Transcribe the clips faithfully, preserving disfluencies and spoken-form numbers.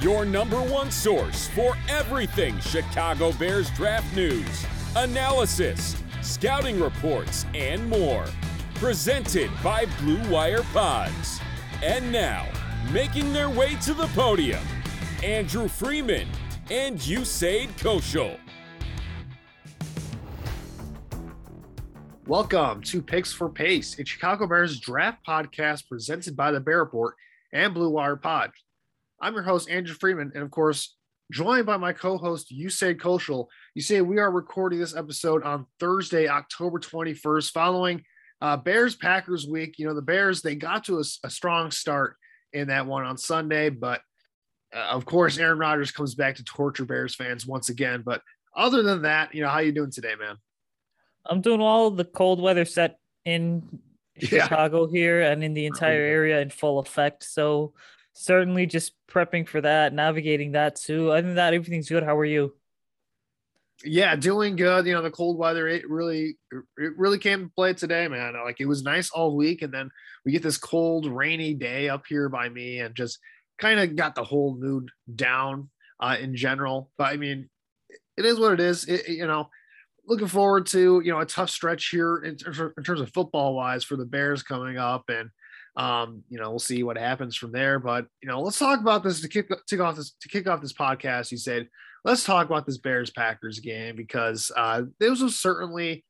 Your number one source for everything Chicago Bears draft news, analysis, scouting reports, and more. Presented by Blue Wire Pods. And now, making their way to the podium, Andrew Freeman and Usaid Koshal. Welcome to Picks for Pace, a Chicago Bears draft podcast presented by The Bear Report and Blue Wire Pods. I'm your host, Andrew Freeman, and of course, joined by my co-host, Usaid Koshal. Usaid, we are recording this episode on Thursday, October twenty-first, following uh, Bears-Packers week. You know, the Bears, they got to a, a strong start in that one on Sunday, but uh, of course, Aaron Rodgers comes back to torture Bears fans once again. But other than that, you know, how you doing today, man? I'm doing well. The cold weather set in yeah. Chicago here and in the entire area in full effect, so certainly just prepping for that, navigating that too. Other than that, everything's good. How are you? Yeah, doing good. You know, the cold weather, it really, it really came to play today, man. Like, it was nice all week. And then we get this cold, rainy day up here by me and just kind of got the whole mood down uh, in general. But I mean, it is what it is. It, you know, looking forward to, you know, a tough stretch here in, in terms of football wise for the Bears coming up, and Um, you know, we'll see what happens from there. But you know, let's talk about this to kick to off this to kick off this podcast. You said, let's talk about this Bears-Packers game, because uh, this was certainly,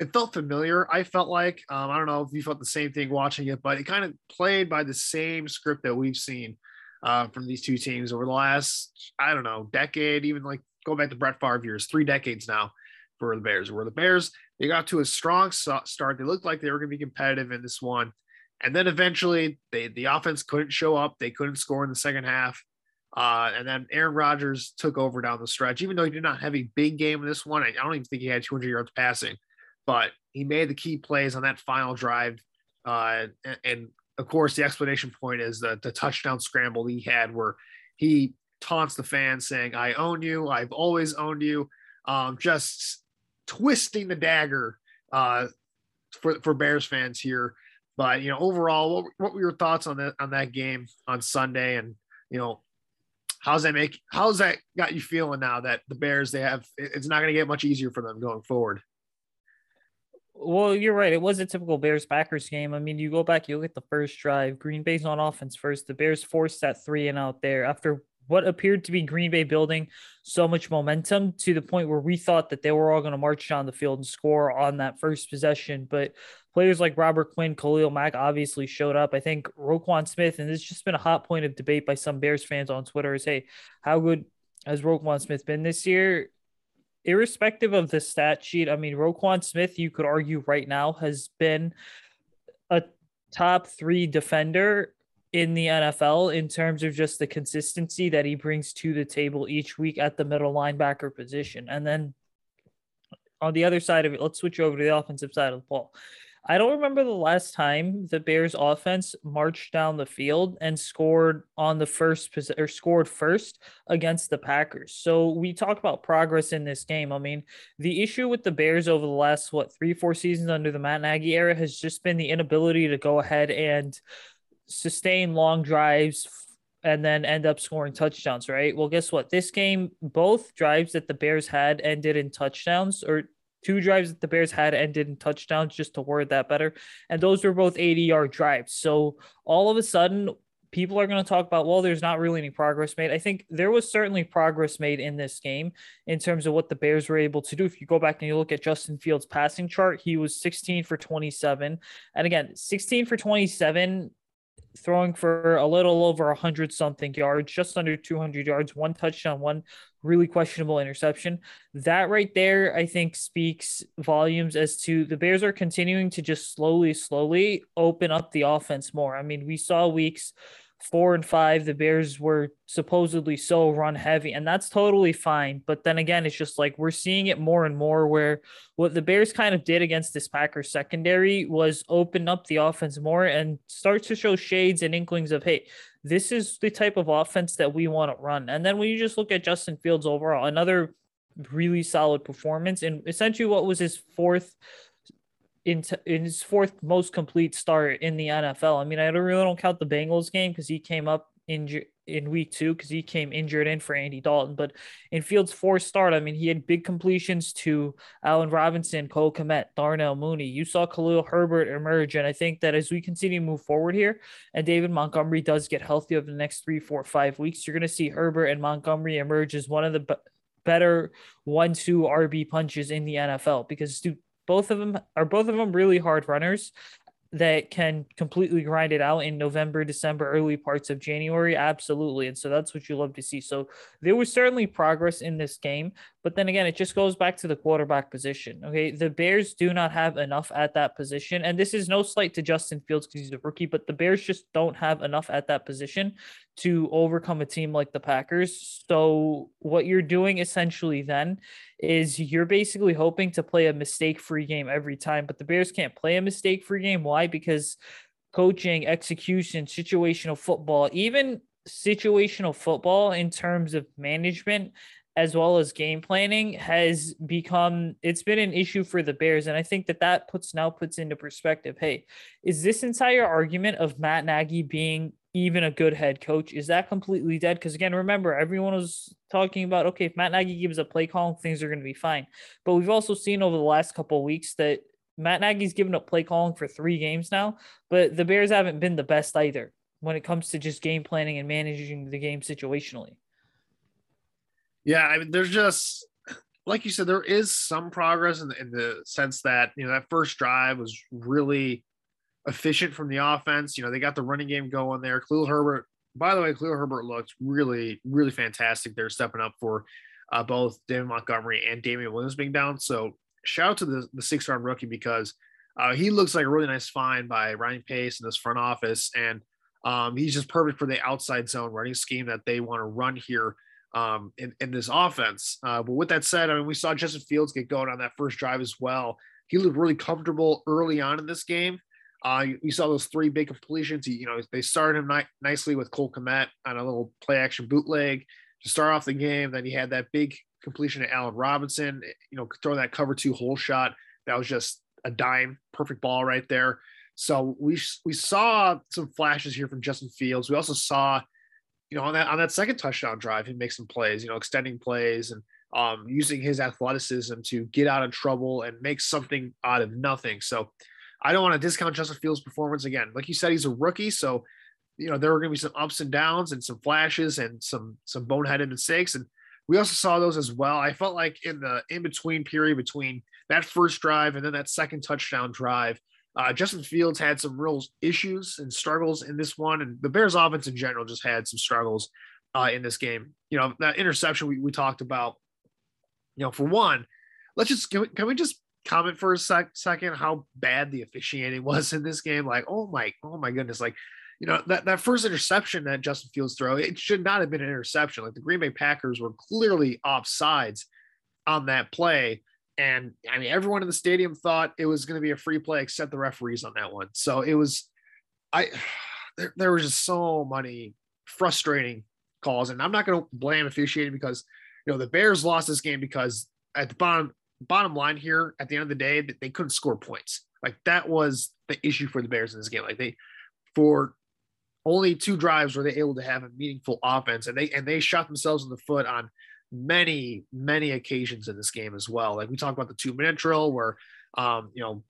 it felt familiar. I felt like um, I don't know if you felt the same thing watching it, but it kind of played by the same script that we've seen uh, from these two teams over the last, I don't know, decade. Even like go back to Brett Favre years, three decades now for the Bears. Where the Bears, they got to a strong start. They looked like they were going to be competitive in this one. And then eventually they, the offense couldn't show up. They couldn't score in the second half. Uh, and then Aaron Rodgers took over down the stretch, even though he did not have a big game in this one. I, I don't even think he had two hundred yards passing, but he made the key plays on that final drive. Uh, and, and of course, the explanation point is the, the touchdown scramble he had, where he taunts the fans saying, "I own you. I've always owned you." Um, just twisting the dagger uh, for, for Bears fans here. But, you know, overall, what, what were your thoughts on that, on that game on Sunday? And, you know, how's that make, how's that got you feeling now that the Bears, they have, it's not going to get much easier for them going forward? Well, you're right. It was a typical Bears-Packers game. I mean, you go back, you look at the first drive, Green Bay's on offense first. The Bears forced that three and out there after what appeared to be Green Bay building so much momentum, to the point where we thought that they were all going to march down the field and score on that first possession. But players like Robert Quinn, Khalil Mack obviously showed up. I think Roquan Smith, and this has just been a hot point of debate by some Bears fans on Twitter, is, hey, how good has Roquan Smith been this year? Irrespective of the stat sheet, I mean, Roquan Smith, you could argue right now, has been a top three defender in the N F L in terms of just the consistency that he brings to the table each week at the middle linebacker position. And then on the other side of it, let's switch over to the offensive side of the ball. I don't remember the last time the Bears offense marched down the field and scored on the first posi- or scored first against the Packers. So we talk about progress in this game. I mean, the issue with the Bears over the last, what, three, four seasons under the Matt Nagy era has just been the inability to go ahead and sustain long drives and then end up scoring touchdowns, right? Well, guess what? This game, both drives that the Bears had ended in touchdowns, or two drives that the Bears had ended in touchdowns, just to word that better. And those were both eighty-yard drives. So all of a sudden, people are going to talk about, well, there's not really any progress made. I think there was certainly progress made in this game in terms of what the Bears were able to do. If you go back and you look at Justin Fields' passing chart, he was sixteen for twenty-seven. And again, sixteen for twenty-seven, throwing for a little over one hundred something yards, just under two hundred yards, one touchdown, one really questionable interception. That right there, I think, speaks volumes as to the Bears are continuing to just slowly, slowly open up the offense more. I mean, we saw weeks four and five, the Bears were supposedly so run heavy, and that's totally fine. But then again, it's just like we're seeing it more and more where what the Bears kind of did against this Packers secondary was open up the offense more and start to show shades and inklings of, hey, this is the type of offense that we want to run. And then when you just look at Justin Fields overall, another really solid performance and essentially what was his fourth In, t- in his fourth most complete start in the N F L. I mean, I don't really don't count the Bengals game because he came up injured in week two because he came injured in for Andy Dalton. But in Fields' fourth start, I mean, he had big completions to Allen Robinson, Cole Kmet, Darnell Mooney. You saw Khalil Herbert emerge, and I think that as we continue to move forward here, and David Montgomery does get healthy over the next three, four, five weeks, you're going to see Herbert and Montgomery emerge as one of the b- better one two R B punches in the N F L because, dude, Both of them are both of them really hard runners that can completely grind it out in November, December, early parts of January. Absolutely. And so that's what you love to see. So there was certainly progress in this game. But then again, it just goes back to the quarterback position. Okay. The Bears do not have enough at that position. And this is no slight to Justin Fields because he's a rookie, but the Bears just don't have enough at that position to overcome a team like the Packers. So what you're doing essentially then is you're basically hoping to play a mistake-free game every time, but the Bears can't play a mistake-free game. Why? Because coaching, execution, situational football, even situational football in terms of management as well as game planning has become, it's been an issue for the Bears. And I think that that puts now puts into perspective, hey, is this entire argument of Matt Nagy being even a good head coach, is that completely dead? Because again, remember, everyone was talking about, okay, if Matt Nagy gives a play call, things are going to be fine. But we've also seen over the last couple of weeks that Matt Nagy's given up play calling for three games now, but the Bears haven't been the best either when it comes to just game planning and managing the game situationally. Yeah, I mean, there's just, like you said, there is some progress in the, in the sense that, you know, that first drive was really efficient from the offense. You know, they got the running game going there. Khalil Herbert, by the way, Khalil Herbert looked really, really fantastic. They're stepping up for uh, both David Montgomery and Damian Williams being down. So shout out to the, the six-round rookie because uh, he looks like a really nice find by Ryan Pace and this front office. And um, he's just perfect for the outside zone running scheme that they want to run here um, in, in this offense. Uh, but with that said, I mean, we saw Justin Fields get going on that first drive as well. He looked really comfortable early on in this game. Uh, you saw those three big completions. You, you know, they started him ni- nicely with Cole Kmet on a little play-action bootleg to start off the game. Then he had that big completion to Allen Robinson, you know, throwing that cover two hole shot. That was just a dime, perfect ball right there. So we we saw some flashes here from Justin Fields. We also saw, you know, on that on that second touchdown drive, he makes some plays, you know, extending plays and um, using his athleticism to get out of trouble and make something out of nothing. So I don't want to discount Justin Fields' performance again. Like you said, he's a rookie, so you know there are going to be some ups and downs and some flashes and some some boneheaded mistakes, and we also saw those as well. I felt like in the in-between period between that first drive and then that second touchdown drive, uh, Justin Fields had some real issues and struggles in this one, and the Bears' offense in general just had some struggles uh, in this game. You know, that interception we, we talked about. You know, for one, let's just can we, can we just. comment for a sec- second how bad the officiating was in this game. Like, oh my, oh my goodness. Like, you know, that, that first interception that Justin Fields threw, it should not have been an interception. Like the Green Bay Packers were clearly offsides on that play. And I mean, everyone in the stadium thought it was going to be a free play except the referees on that one. So it was, I, there, there was just so many frustrating calls, and I'm not going to blame officiating because, you know, the Bears lost this game because at the bottom, bottom line here, at the end of the day, that they couldn't score points. Like that was the issue for the Bears in this game. Like they, for only two drives were they able to have a meaningful offense, and they, and they shot themselves in the foot on many, many occasions in this game as well. Like we talked about the two minute drill where, um, you know,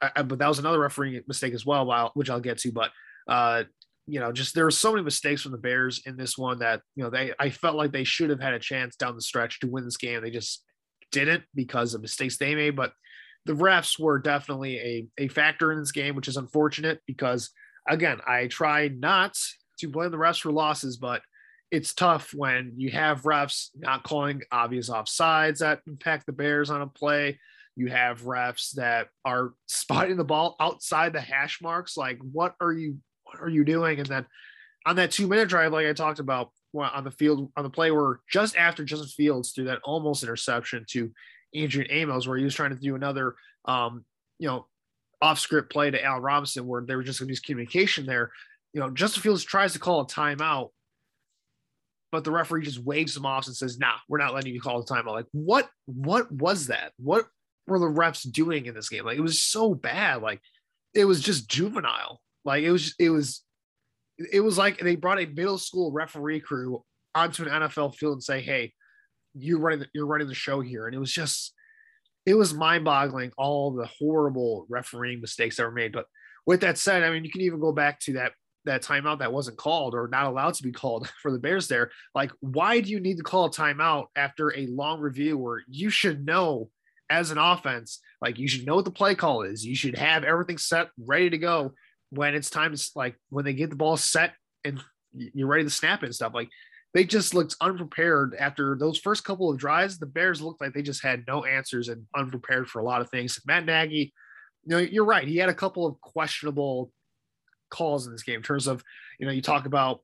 I, I, but that was another refereeing mistake as well, which I'll get to, but, uh, you know, just there were so many mistakes from the Bears in this one that, you know, they, I felt like they should have had a chance down the stretch to win this game. They just didn't because of mistakes they made, but the refs were definitely a, a factor in this game, which is unfortunate because again, I try not to blame the refs for losses, but it's tough when you have refs not calling obvious offsides that impact the Bears on a play. You have refs that are spotting the ball outside the hash marks. Like, what are you, what are you doing? And then on that two minute drive, like I talked about on the field, on the play where just after Justin Fields threw that almost interception to Adrian Amos, where he was trying to do another, um, you know, off script play to Allen Robinson, where they were just going to use communication there. You know, Justin Fields tries to call a timeout, but the referee just waves him off and says, nah, we're not letting you call the timeout. Like what, what was that? What were the refs doing in this game? Like, it was so bad. Like it was just juvenile. Like it was, just, it was, it was like they brought a middle school referee crew onto an N F L field and say, hey, you're running, the, you're running the show here. And it was just, it was mind boggling. All the horrible refereeing mistakes that were made. But with that said, I mean, you can even go back to that, that timeout that wasn't called or not allowed to be called for the Bears there. Like, why do you need to call a timeout after a long review where you should know as an offense, like you should know what the play call is. You should have everything set ready to go when it's time to, like when they get the ball set and you're ready to snap it and stuff. Like they just looked unprepared after those first couple of drives. The Bears looked like they just had no answers and unprepared for a lot of things. Matt Nagy, you know, you're right. He had a couple of questionable calls in this game in terms of, you know, you talk about,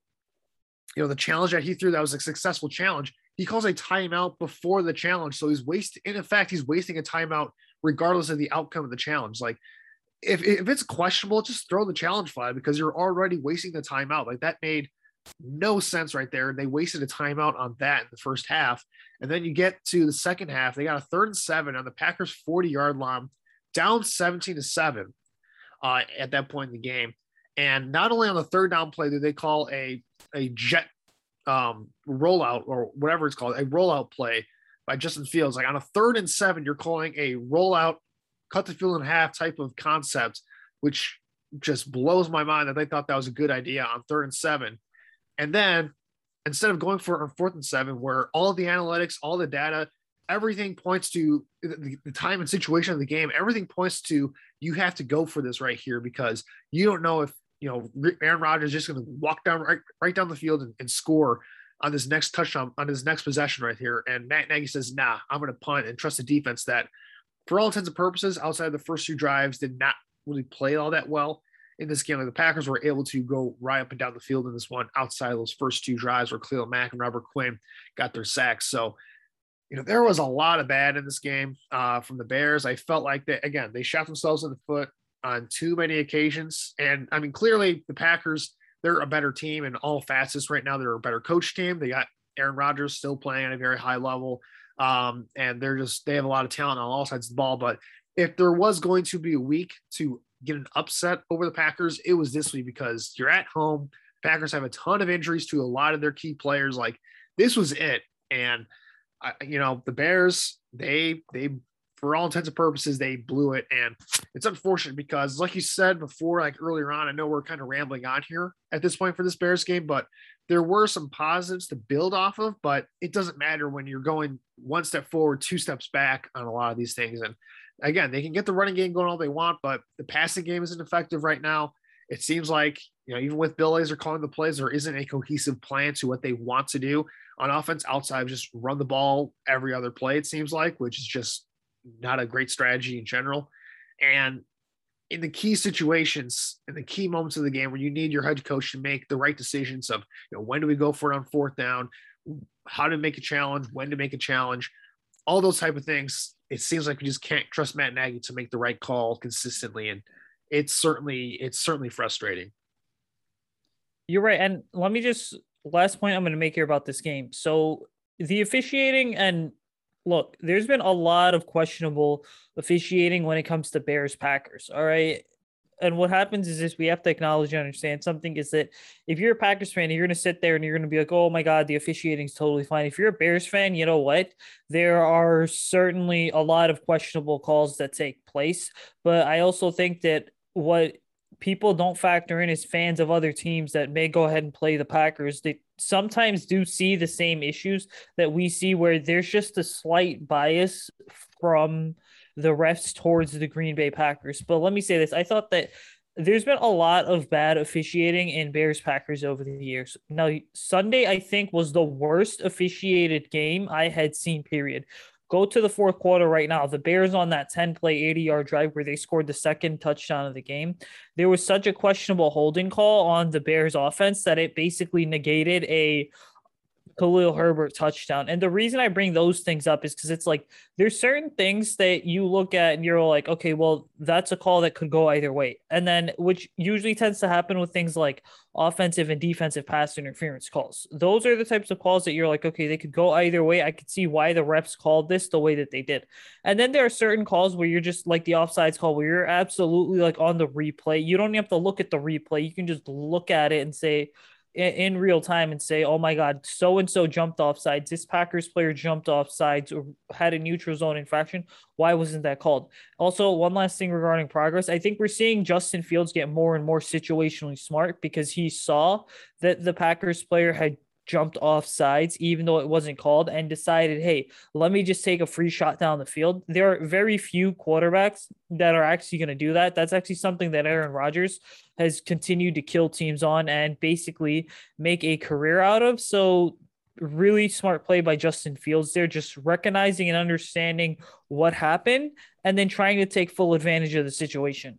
you know, the challenge that he threw that was a successful challenge. He calls a timeout before the challenge. So he's wasting, in effect, he's wasting a timeout regardless of the outcome of the challenge. Like if, if it's questionable, just throw the challenge flag because you're already wasting the timeout. Like that made no sense right there. They wasted a timeout on that in the first half. And then you get to the second half, they got a third and seven on the Packers forty yard line, down seventeen to seven uh, at that point in the game. And not only on the third down play, did they call a, a jet um, rollout or whatever it's called, a rollout play by Justin Fields. Like on a third and seven, you're calling a rollout, cut the field in half type of concept, which just blows my mind that they thought that was a good idea on third and seven. And then instead of going for a fourth and seven, where all the analytics, all the data, everything points to the time and situation of the game, everything points to you have to go for this right here because you don't know if, you know, Aaron Rodgers is just going to walk down right, right down the field and, and score on this next touchdown, on his next possession right here. And Matt Nagy says, nah, I'm going to punt and trust the defense that for all intents and purposes, outside of the first two drives, did not really play all that well in this game. Like the Packers were able to go right up and down the field in this one outside of those first two drives where Khalil Mack and Robert Quinn got their sacks. So, you know, there was a lot of bad in this game uh, from the Bears. I felt like that, again, they shot themselves in the foot on too many occasions. And I mean, clearly the Packers, they're a better team in all facets right now. They're a better coach team. They got Aaron Rodgers still playing at a very high level. Um, and they're just, they have a lot of talent on all sides of the ball. But if there was going to be a week to get an upset over the Packers, it was this week because you're at home. Packers have a ton of injuries to a lot of their key players. Like this was it. And I, you know, the Bears, they, they, for all intents and purposes, they blew it. And it's unfortunate because like you said before, like earlier on, I know we're kind of rambling on here at this point for this Bears game, but there were some positives to build off of, but it doesn't matter when you're going one step forward, two steps back on a lot of these things. And again, they can get the running game going all they want, but the passing game isn't effective right now. It seems like, you know, even with Bill Lazor calling the plays, there isn't a cohesive plan to what they want to do on offense outside of just run the ball every other play, it seems like, which is just not a great strategy in general. And in the key situations, in the key moments of the game where you need your head coach to make the right decisions of, you know, when do we go for it on fourth down, how to make a challenge, when to make a challenge, all those type of things. It seems like we just can't trust Matt Nagy to make the right call consistently. And it's certainly, it's certainly frustrating. You're right. And let me just, last point I'm going to make here about this game. So the officiating, and look, there's been a lot of questionable officiating when it comes to Bears Packers. All right. And what happens is this, we have to acknowledge and understand something is that if you're a Packers fan, you're going to sit there and you're going to be like, oh my God, the officiating is totally fine. If you're a Bears fan, you know what? There are certainly a lot of questionable calls that take place. But I also think that what people don't factor in as fans of other teams that may go ahead and play the Packers, they sometimes do see the same issues that we see where there's just a slight bias from the refs towards the Green Bay Packers. But let me say this. I thought that there's been a lot of bad officiating in Bears Packers over the years. Now, Sunday, I think, was the worst officiated game I had seen, period. Go to the fourth quarter right now. The Bears on that ten play eighty yard drive where they scored the second touchdown of the game. There was such a questionable holding call on the Bears offense that it basically negated a Khalil Herbert touchdown. And the reason I bring those things up is because it's like there's certain things that you look at and you're like, okay, well, that's a call that could go either way. And then which usually tends to happen with things like offensive and defensive pass interference calls. Those are the types of calls that you're like, okay, they could go either way. I could see why the refs called this the way that they did. And then there are certain calls where you're just like the offsides call where you're absolutely like on the replay. You don't have to look at the replay. You can just look at it and say, in real time and say, oh my God, so-and-so jumped off sides. This Packers player jumped off sides or had a neutral zone infraction. Why wasn't that called? Also, one last thing regarding progress. I think we're seeing Justin Fields get more and more situationally smart because he saw that the Packers player had jumped off sides, even though it wasn't called, and decided, hey, let me just take a free shot down the field. There are very few quarterbacks that are actually going to do that. That's actually something that Aaron Rodgers has continued to kill teams on and basically make a career out of. So really smart play by Justin Fields. They're just recognizing and understanding what happened and then trying to take full advantage of the situation.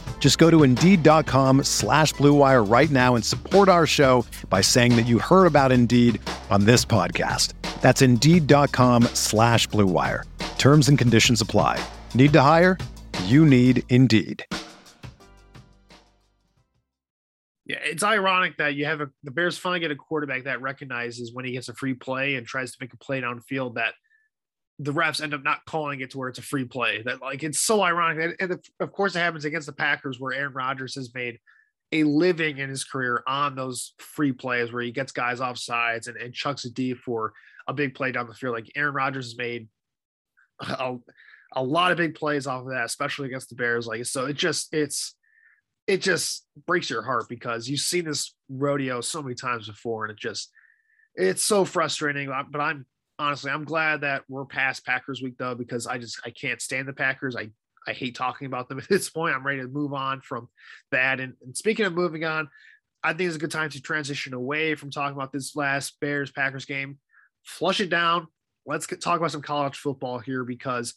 Just go to Indeed.com slash Blue Wire right now and support our show by saying that you heard about Indeed on this podcast. That's Indeed.com slash Blue Wire. Terms and conditions apply. Need to hire? You need Indeed. Yeah, it's ironic that you have a, the Bears finally get a quarterback that recognizes when he gets a free play and tries to make a play downfield that the refs end up not calling it to where it's a free play. That like, it's so ironic. And of course it happens against the Packers where Aaron Rodgers has made a living in his career on those free plays where he gets guys off sides and, and chucks a D for a big play down the field. Like Aaron Rodgers has made a, a lot of big plays off of that, especially against the Bears. Like, so it just, it's, it just breaks your heart because you've seen this rodeo so many times before and it just, it's so frustrating, but I'm, honestly, I'm glad that we're past Packers week though, because I just, I can't stand the Packers. I, I hate talking about them at this point. I'm ready to move on from that. And, and speaking of moving on, I think it's a good time to transition away from talking about this last Bears Packers game, flush it down. Let's get, talk about some college football here, because,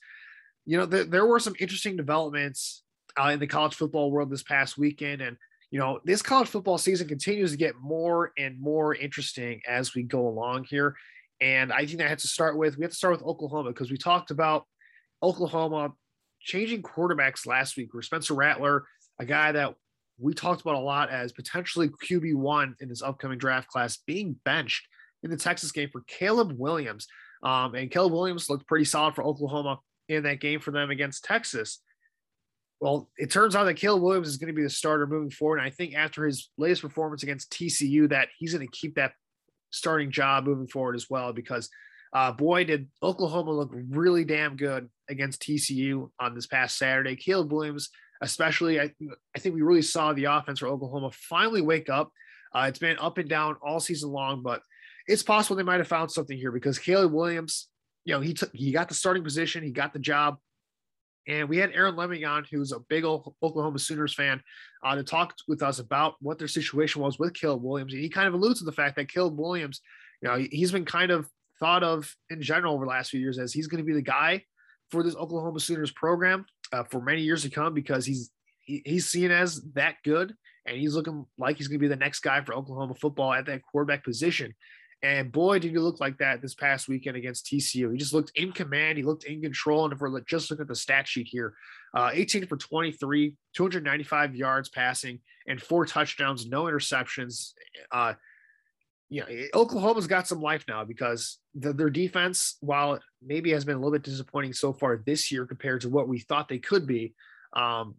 you know, th- there were some interesting developments uh, in the college football world this past weekend. And, you know, this college football season continues to get more and more interesting as we go along here. And I think I had to start with, we have to start with Oklahoma, because we talked about Oklahoma changing quarterbacks last week, where Spencer Rattler, a guy that we talked about a lot as potentially Q B one in this upcoming draft class, being benched in the Texas game for Caleb Williams. Um, and Caleb Williams looked pretty solid for Oklahoma in that game for them against Texas. Well, it turns out that Caleb Williams is going to be the starter moving forward. And I think after his latest performance against T C U, that he's going to keep that starting job moving forward as well, because uh, boy, did Oklahoma look really damn good against T C U on this past Saturday. Caleb Williams, especially, I, I think we really saw the offense for Oklahoma finally wake up. Uh, it's been up and down all season long, but it's possible they might have found something here, because Caleb Williams, you know, he took, he got the starting position, he got the job. And we had Aaron Lemming on, who's a big Oklahoma Sooners fan, uh, to talk with us about what their situation was with Caleb Williams. And he kind of alludes to the fact that Caleb Williams, you know, he's been kind of thought of in general over the last few years as he's going to be the guy for this Oklahoma Sooners program uh, for many years to come, because he's he, he's seen as that good, and he's looking like he's going to be the next guy for Oklahoma football at that quarterback position. And boy, did he look like that this past weekend against T C U. He just looked in command. He looked in control. And if we're just looking at the stat sheet here, uh, eighteen for twenty-three, two hundred ninety-five yards passing, and four touchdowns, no interceptions. Uh, you know, Oklahoma's got some life now, because the, their defense, while it maybe has been a little bit disappointing so far this year compared to what we thought they could be, um,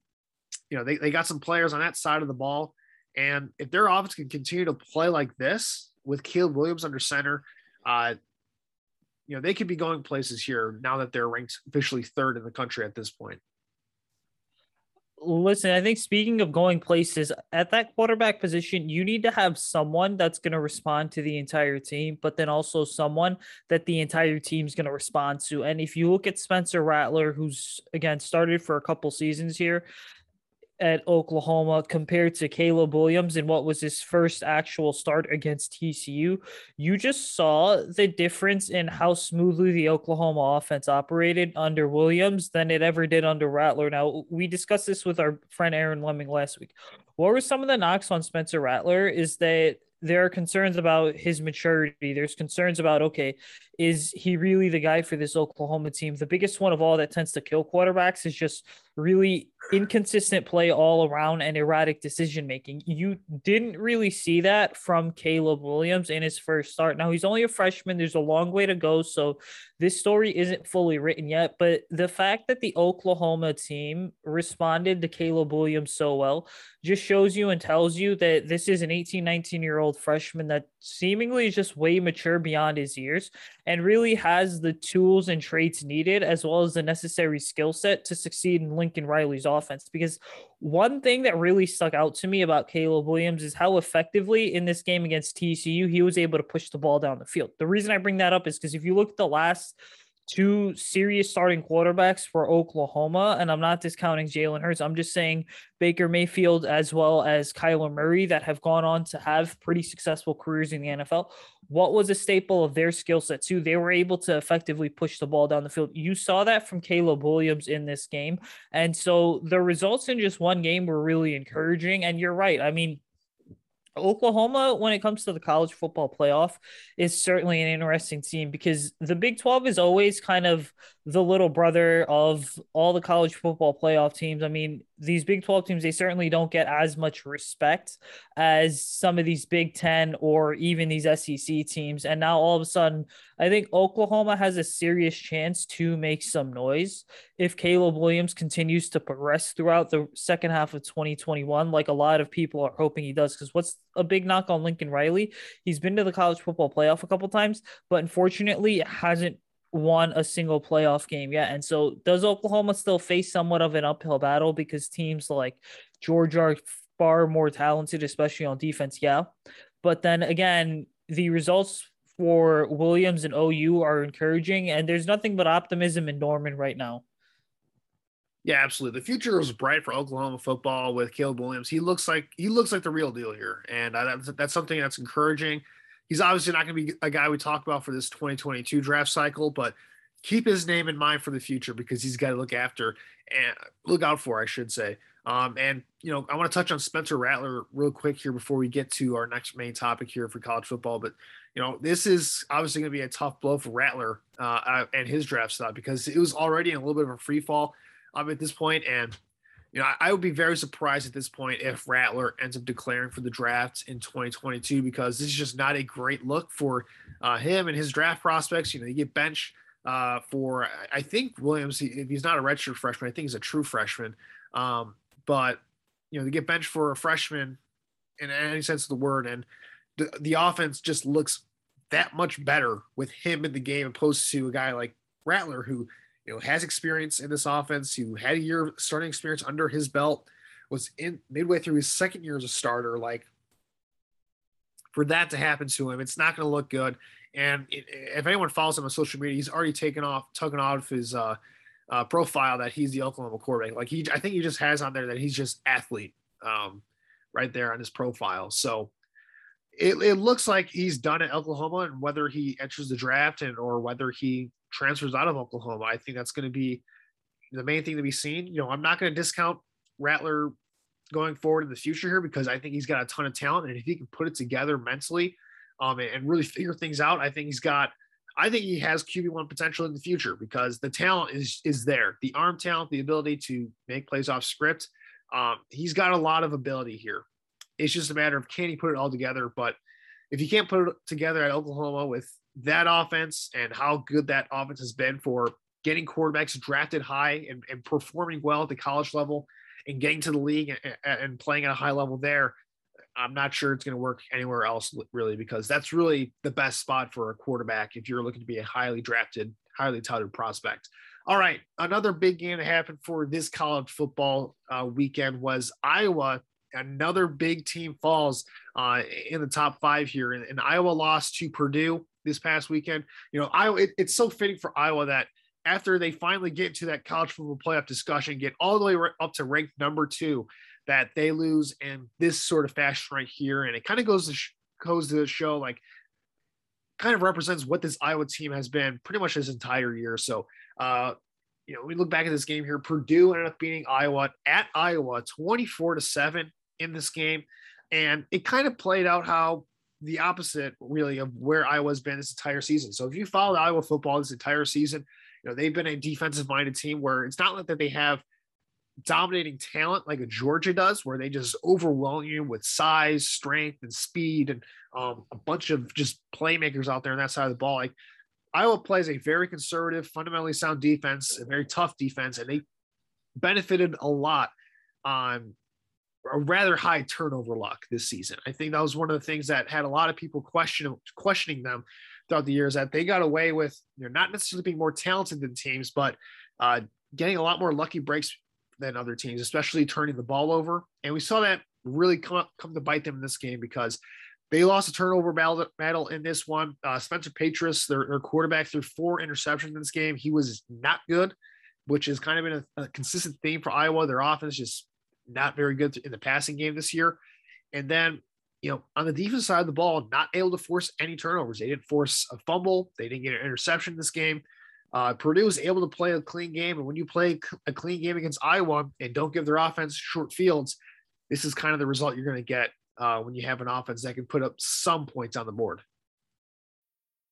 you know, they, they got some players on that side of the ball. And if their offense can continue to play like this, with Caleb Williams under center, uh, you know, they could be going places here now that they're ranked officially third in the country at this point. Listen, I think speaking of going places, at that quarterback position, you need to have someone that's going to respond to the entire team, but then also someone that the entire team's going to respond to. And if you look at Spencer Rattler, who's, again, started for a couple seasons here at Oklahoma, compared to Caleb Williams and what was his first actual start against T C U, you just saw the difference in how smoothly the Oklahoma offense operated under Williams than it ever did under Rattler. Now, we discussed this with our friend Aaron Lemming last week. What were some of the knocks on Spencer Rattler is that there are concerns about his maturity. There's concerns about, okay, is he really the guy for this Oklahoma team? The biggest one of all that tends to kill quarterbacks is just really inconsistent play all around and erratic decision-making. You didn't really see that from Caleb Williams in his first start. Now, he's only a freshman. There's a long way to go, so this story isn't fully written yet, but the fact that the Oklahoma team responded to Caleb Williams so well just shows you and tells you that this is an eighteen, nineteen-year-old freshman that seemingly is just way mature beyond his years and really has the tools and traits needed, as well as the necessary skill set to succeed in Lincoln Riley's offense. Because one thing that really stuck out to me about Caleb Williams is how effectively in this game against T C U, he was able to push the ball down the field. The reason I bring that up is because if you look at the last two serious starting quarterbacks for Oklahoma, and I'm not discounting Jalen Hurts, I'm just saying Baker Mayfield as well as Kyler Murray, that have gone on to have pretty successful careers in the N F L. What was a staple of their skill set too? They were able to effectively push the ball down the field. You saw that from Caleb Williams in this game. And so the results in just one game were really encouraging. And you're right. I mean, Oklahoma, when it comes to the college football playoff, is certainly an interesting team, because the Big twelve is always kind of the little brother of all the college football playoff teams. I mean, these Big twelve teams, they certainly don't get as much respect as some of these Big ten or even these S E C teams. And now all of a sudden, I think Oklahoma has a serious chance to make some noise if Caleb Williams continues to progress throughout the second half of twenty twenty-one, like a lot of people are hoping he does. Because what's a big knock on Lincoln Riley? He's been to the college football playoff a couple times, but unfortunately hasn't won a single playoff game yet. And so does Oklahoma still face somewhat of an uphill battle, because teams like Georgia are far more talented, especially on defense? Yeah. But then again, the results for Williams and O U are encouraging, and there's nothing but optimism in Norman right now. Yeah, absolutely. The future is bright for Oklahoma football with Caleb Williams. He looks like he looks like the real deal here, and that's, that's something that's encouraging. He's obviously not going to be a guy we talk about for this twenty twenty-two draft cycle, but keep his name in mind for the future, because he's got to look after and look out for, I should say. Um, and, you know, I want to touch on Spencer Rattler real quick here before we get to our next main topic here for college football. But, you know, this is obviously going to be a tough blow for Rattler uh, and his draft stock, because it was already in a little bit of a free fall um, at this point. And, you know, I would be very surprised at this point if Rattler ends up declaring for the draft in twenty twenty-two, because this is just not a great look for uh, him and his draft prospects. You know, you get benched uh, for, I think Williams, he, if he's not a redshirt freshman, I think he's a true freshman. Um, but, you know, they get benched for a freshman in any sense of the word. And the, the offense just looks that much better with him in the game opposed to a guy like Rattler, who, you know, has experience in this offense, who had a year of starting experience under his belt, was in midway through his second year as a starter. Like, for that to happen to him, it's not going to look good. And it, if anyone follows him on social media, he's already taken off, tugging off his uh, uh, profile that he's the Oklahoma quarterback. Like, he, I think he just has on there that he's just athlete um, right there on his profile. So it, it looks like he's done at Oklahoma, and whether he enters the draft and or whether he transfers out of Oklahoma, I think that's going to be the main thing to be seen. You know, I'm not going to discount Rattler going forward in the future here, because I think he's got a ton of talent, and if he can put it together mentally um, and really figure things out, I think he's got, I think he has Q B one potential in the future, because the talent is, is there, the arm talent, the ability to make plays off script. Um, he's got a lot of ability here. It's just a matter of, can he put it all together? But if he can't put it together at Oklahoma with that offense and how good that offense has been for getting quarterbacks drafted high and, and performing well at the college level, and getting to the league and, and playing at a high level there, I'm not sure it's going to work anywhere else, really, because that's really the best spot for a quarterback if you're looking to be a highly drafted, highly touted prospect. All right, another big game that happened for this college football uh, weekend was Iowa. Another big team falls uh, in the top five here, and, and Iowa lost to Purdue this past weekend. You know, Iowa. It, it's so fitting for Iowa that after they finally get to that college football playoff discussion, get all the way right up to ranked number two, that they lose in this sort of fashion right here. And it kind of goes to sh- goes to the show, like, kind of represents what this Iowa team has been pretty much this entire year. So, uh, you know, we look back at this game here. Purdue ended up beating Iowa at Iowa twenty-four to seven in this game. And it kind of played out how the opposite, really, of where Iowa's been this entire season. So if you followed Iowa football this entire season, you know, they've been a defensive-minded team where it's not like that they have dominating talent like a Georgia does, where they just overwhelm you with size, strength, and speed, and um, a bunch of just playmakers out there on that side of the ball. Like, Iowa plays a very conservative, fundamentally sound defense, a very tough defense, and they benefited a lot on a rather high turnover luck this season. I think that was one of the things that had a lot of people question, questioning them throughout the years, that they got away with, you know, not necessarily being more talented than teams, but uh, getting a lot more lucky breaks than other teams, especially turning the ball over. And we saw that really come up, come to bite them in this game, because they lost a turnover battle in this one. Uh, Spencer Petras, their, their quarterback, threw four interceptions in this game. He was not good, which has kind of been a, a consistent theme for Iowa. Their offense just not very good in the passing game this year. And then, you know, on the defense side of the ball, not able to force any turnovers. They didn't force a fumble. They didn't get an interception this game. Uh, Purdue was able to play a clean game. And when you play a clean game against Iowa and don't give their offense short fields, this is kind of the result you're going to get uh, when you have an offense that can put up some points on the board.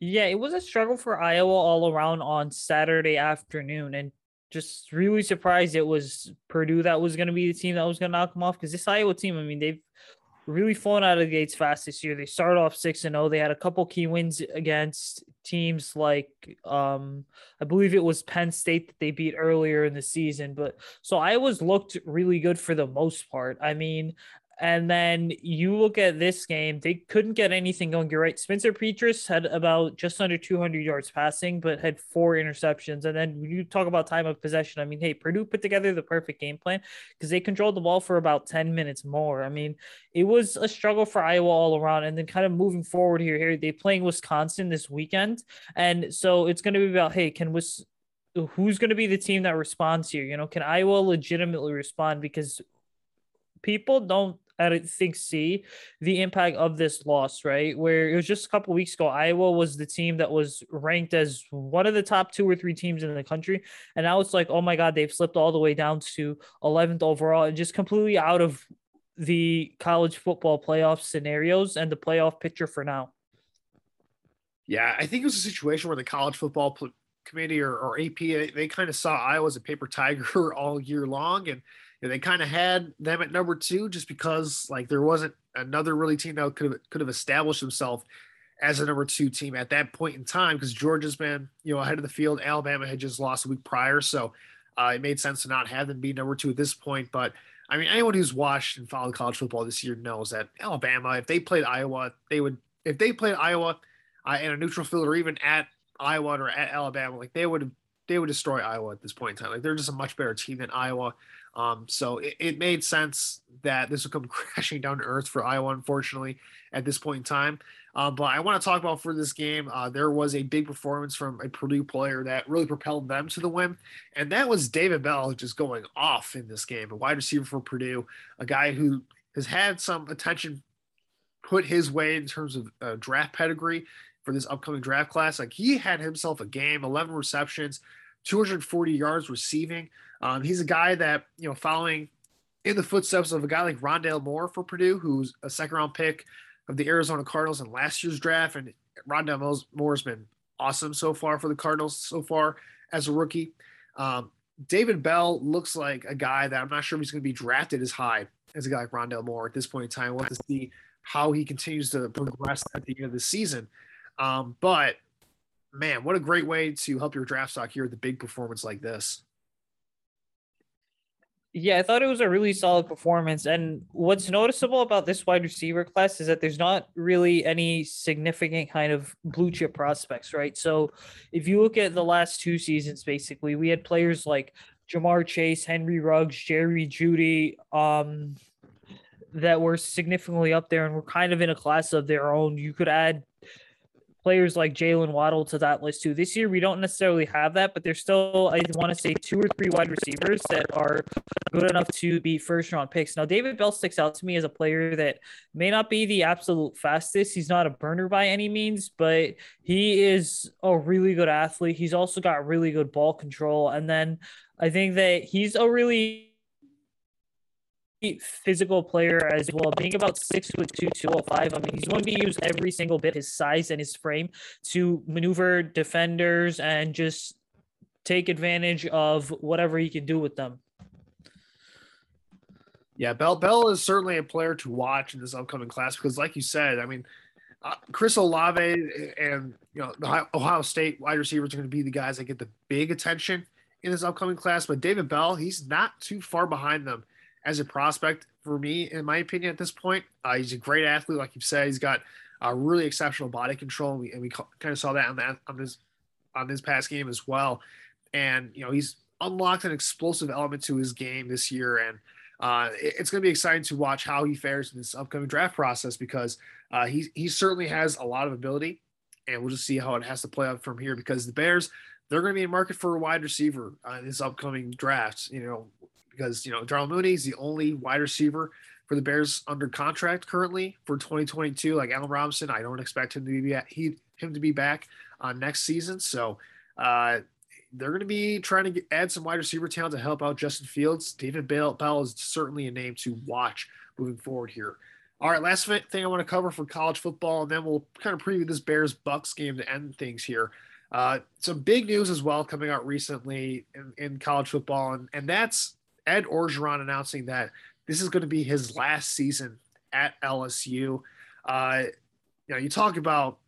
Yeah, it was a struggle for Iowa all around on Saturday afternoon, and just really surprised it was Purdue that was going to be the team that was going to knock them off, because this Iowa team, I mean, they've really flown out of the gates fast this year. They started off six and oh. They had a couple key wins against teams like, um, I believe it was Penn State that they beat earlier in the season. But so Iowa's looked really good for the most part. I mean, and then you look at this game, they couldn't get anything going. You're right. Spencer Petras had about just under two hundred yards passing, but had four interceptions. And then when you talk about time of possession, I mean, hey, Purdue put together the perfect game plan, because they controlled the ball for about ten minutes more. I mean, it was a struggle for Iowa all around. And then kind of moving forward here, here they're playing Wisconsin this weekend. And so it's going to be about, hey, can Wis- who's going to be the team that responds here? You know, can Iowa legitimately respond? Because people don't I think, see the impact of this loss, right? Where it was just a couple of weeks ago, Iowa was the team that was ranked as one of the top two or three teams in the country. And now it's like, oh my God, they've slipped all the way down to eleventh overall and just completely out of the college football playoff scenarios and the playoff picture for now. Yeah, I think it was a situation where the college football pl- committee or, or A P, they, they kind of saw Iowa as a paper tiger all year long. And you know, they kind of had them at number two just because like there wasn't another really team that could have, could have established themselves as a number two team at that point in time, because Georgia's been, you know, ahead of the field. Alabama had just lost a week prior. So uh, it made sense to not have them be number two at this point. But I mean, anyone who's watched and followed college football this year knows that Alabama, if they played Iowa, they would, if they played Iowa uh, in a neutral field or even at Iowa or at Alabama, like they would, they would destroy Iowa at this point in time. Like they're just a much better team than Iowa. Um, so it, it made sense that this would come crashing down to earth for Iowa, unfortunately, at this point in time. Um, but I want to talk about for this game, uh, there was a big performance from a Purdue player that really propelled them to the win. And that was David Bell just going off in this game, a wide receiver for Purdue, a guy who has had some attention put his way in terms of uh, draft pedigree for this upcoming draft class. Like he had himself a game, eleven receptions, two hundred forty yards receiving. Um, he's a guy that, you know, following in the footsteps of a guy like Rondale Moore for Purdue, who's a second round pick of the Arizona Cardinals in last year's draft. And Rondale Moore's been awesome so far for the Cardinals so far as a rookie. Um, David Bell looks like a guy that I'm not sure if he's going to be drafted as high as a guy like Rondale Moore at this point in time. We'll have to see how he continues to progress at the end of the season. Um, but man, what a great way to help your draft stock here with a big performance like this. Yeah, I thought it was a really solid performance. And what's noticeable about this wide receiver class is that there's not really any significant kind of blue chip prospects, right? So if you look at the last two seasons, basically, we had players like Ja'Marr Chase, Henry Ruggs, Jerry Judy, um, that were significantly up there and were kind of in a class of their own. You could add players like Jalen Waddle to that list too. This year, we don't necessarily have that, but there's still, I want to say, two or three wide receivers that are good enough to be first round picks. Now, David Bell sticks out to me as a player that may not be the absolute fastest. He's not a burner by any means, but he is a really good athlete. He's also got really good ball control. And then I think that he's a really physical player as well, being about six foot two, two oh five. I mean, he's going to use every single bit his size and his frame to maneuver defenders and just take advantage of whatever he can do with them. Yeah, Bell Bell is certainly a player to watch in this upcoming class because, like you said, I mean, uh, Chris Olave and you know the Ohio State wide receivers are going to be the guys that get the big attention in this upcoming class. But David Bell, he's not too far behind them as a prospect for me, in my opinion, at this point. Uh, he's a great athlete. Like you said, he's got a uh, really exceptional body control. And we, and we ca- kind of saw that on that, on this, on this past game as well. And, you know, he's unlocked an explosive element to his game this year. And uh, it, it's going to be exciting to watch how he fares in this upcoming draft process because uh, he, he certainly has a lot of ability, and we'll just see how it has to play out from here because the Bears, they're going to be in market for a wide receiver uh, in this upcoming draft, you know, because, you know, Darnell Mooney is the only wide receiver for the Bears under contract currently for twenty twenty-two. Like Allen Robinson, I don't expect him to be back, he, him to be back uh, next season. So uh, they're going to be trying to get, add some wide receiver talent to help out Justin Fields. David Bell, Bell is certainly a name to watch moving forward here. All right, last thing I want to cover for college football, and then we'll kind of preview this Bears-Bucks game to end things here. Uh, some big news as well coming out recently in, in college football, and, and that's Ed Orgeron announcing that this is going to be his last season at L S U. Uh, you know, you talk about,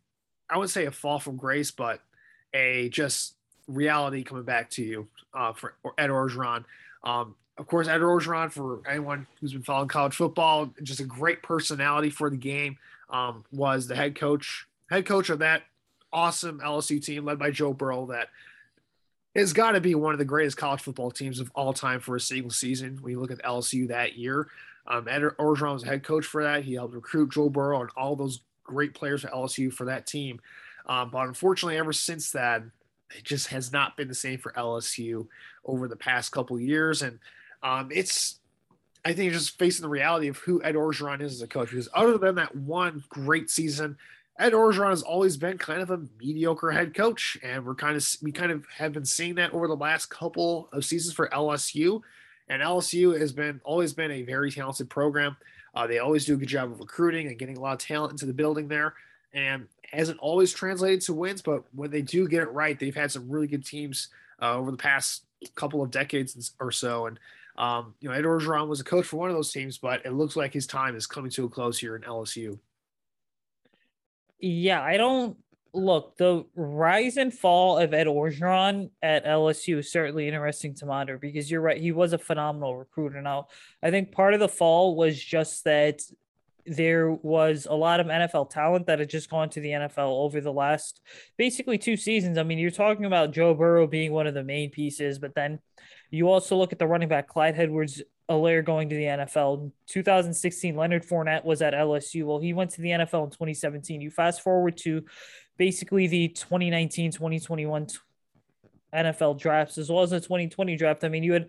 I wouldn't say a fall from grace, but a just reality coming back to you uh, for Ed Orgeron. Um, of course, Ed Orgeron, for anyone who's been following college football, just a great personality for the game, um, was the head coach, head coach of that awesome L S U team led by Joe Burrow that it's got to be one of the greatest college football teams of all time for a single season. When you look at L S U that year, um, Ed Orgeron was the head coach for that. He helped recruit Joe Burrow and all those great players at L S U for that team. Um, but unfortunately, ever since that, it just has not been the same for L S U over the past couple of years. And um, it's I think just facing the reality of who Ed Orgeron is as a coach, because other than that one great season, Ed Orgeron has always been kind of a mediocre head coach. And we're kind of, we kind of have been seeing that over the last couple of seasons for L S U, and L S U has been always been a very talented program. Uh, they always do a good job of recruiting and getting a lot of talent into the building there, and hasn't always translated to wins, but when they do get it right, they've had some really good teams uh, over the past couple of decades or so. And, Um, you know, Ed Orgeron was a coach for one of those teams, but it looks like his time is coming to a close here in L S U. Yeah, I don't look, the rise and fall of Ed Orgeron at L S U is certainly interesting to monitor, because you're right, he was a phenomenal recruiter. Now, I think part of the fall was just that there was a lot of N F L talent that had just gone to the N F L over the last basically two seasons. I mean, you're talking about Joe Burrow being one of the main pieces, but then you also look at the running back, Clyde Edwards-Helaire, going to the N F L. In two thousand sixteen, Leonard Fournette was at L S U. Well, he went to the N F L in twenty seventeen. You fast forward to basically the twenty nineteen twenty twenty-one N F L drafts, as well as the twenty twenty draft. I mean, you had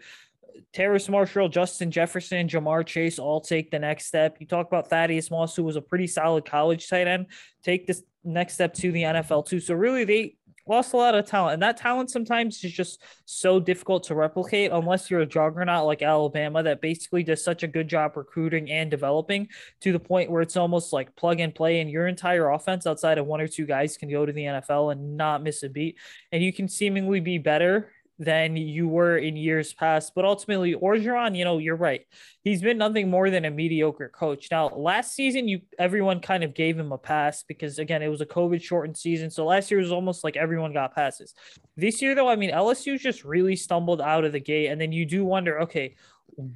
Terrace Marshall, Justin Jefferson, Ja'Marr Chase all take the next step. You talk about Thaddeus Moss, who was a pretty solid college tight end, take this next step to the N F L too. So really, they lost a lot of talent, and that talent sometimes is just so difficult to replicate unless you're a juggernaut like Alabama that basically does such a good job recruiting and developing to the point where it's almost like plug and play, and your entire offense outside of one or two guys can go to the N F L and not miss a beat, and you can seemingly be better than you were in years past. But ultimately, Orgeron, you know, you're right, he's been nothing more than a mediocre coach. Now, last season, you everyone kind of gave him a pass because, again, it was a COVID-shortened season. So last year was almost like everyone got passes. This year, though, I mean, L S U just really stumbled out of the gate. And then you do wonder, okay,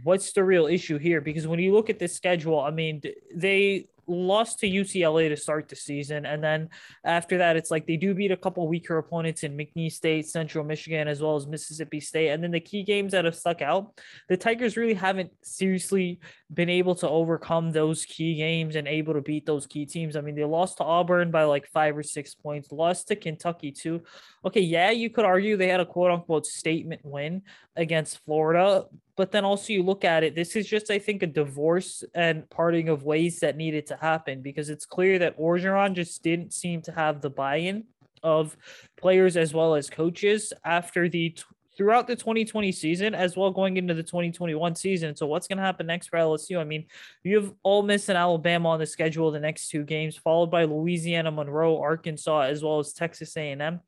what's the real issue here? Because when you look at this schedule, I mean, they lost to U C L A to start the season. And then after that, it's like they do beat a couple weaker opponents in McNeese State, Central Michigan, as well as Mississippi State. And then the key games that have stuck out, the Tigers really haven't seriously been able to overcome those key games and able to beat those key teams. I mean, they lost to Auburn by like five or six points, lost to Kentucky too. Okay, yeah, you could argue they had a quote unquote statement win against Florida. But then also you look at it, this is just, I think, a divorce and parting of ways that needed to happen, because it's clear that Orgeron just didn't seem to have the buy-in of players as well as coaches after the throughout the twenty twenty season, as well going into the twenty twenty-one season. So what's going to happen next for L S U? I mean, you have Ole Miss and Alabama on the schedule the next two games, followed by Louisiana, Monroe, Arkansas, as well as Texas A and M.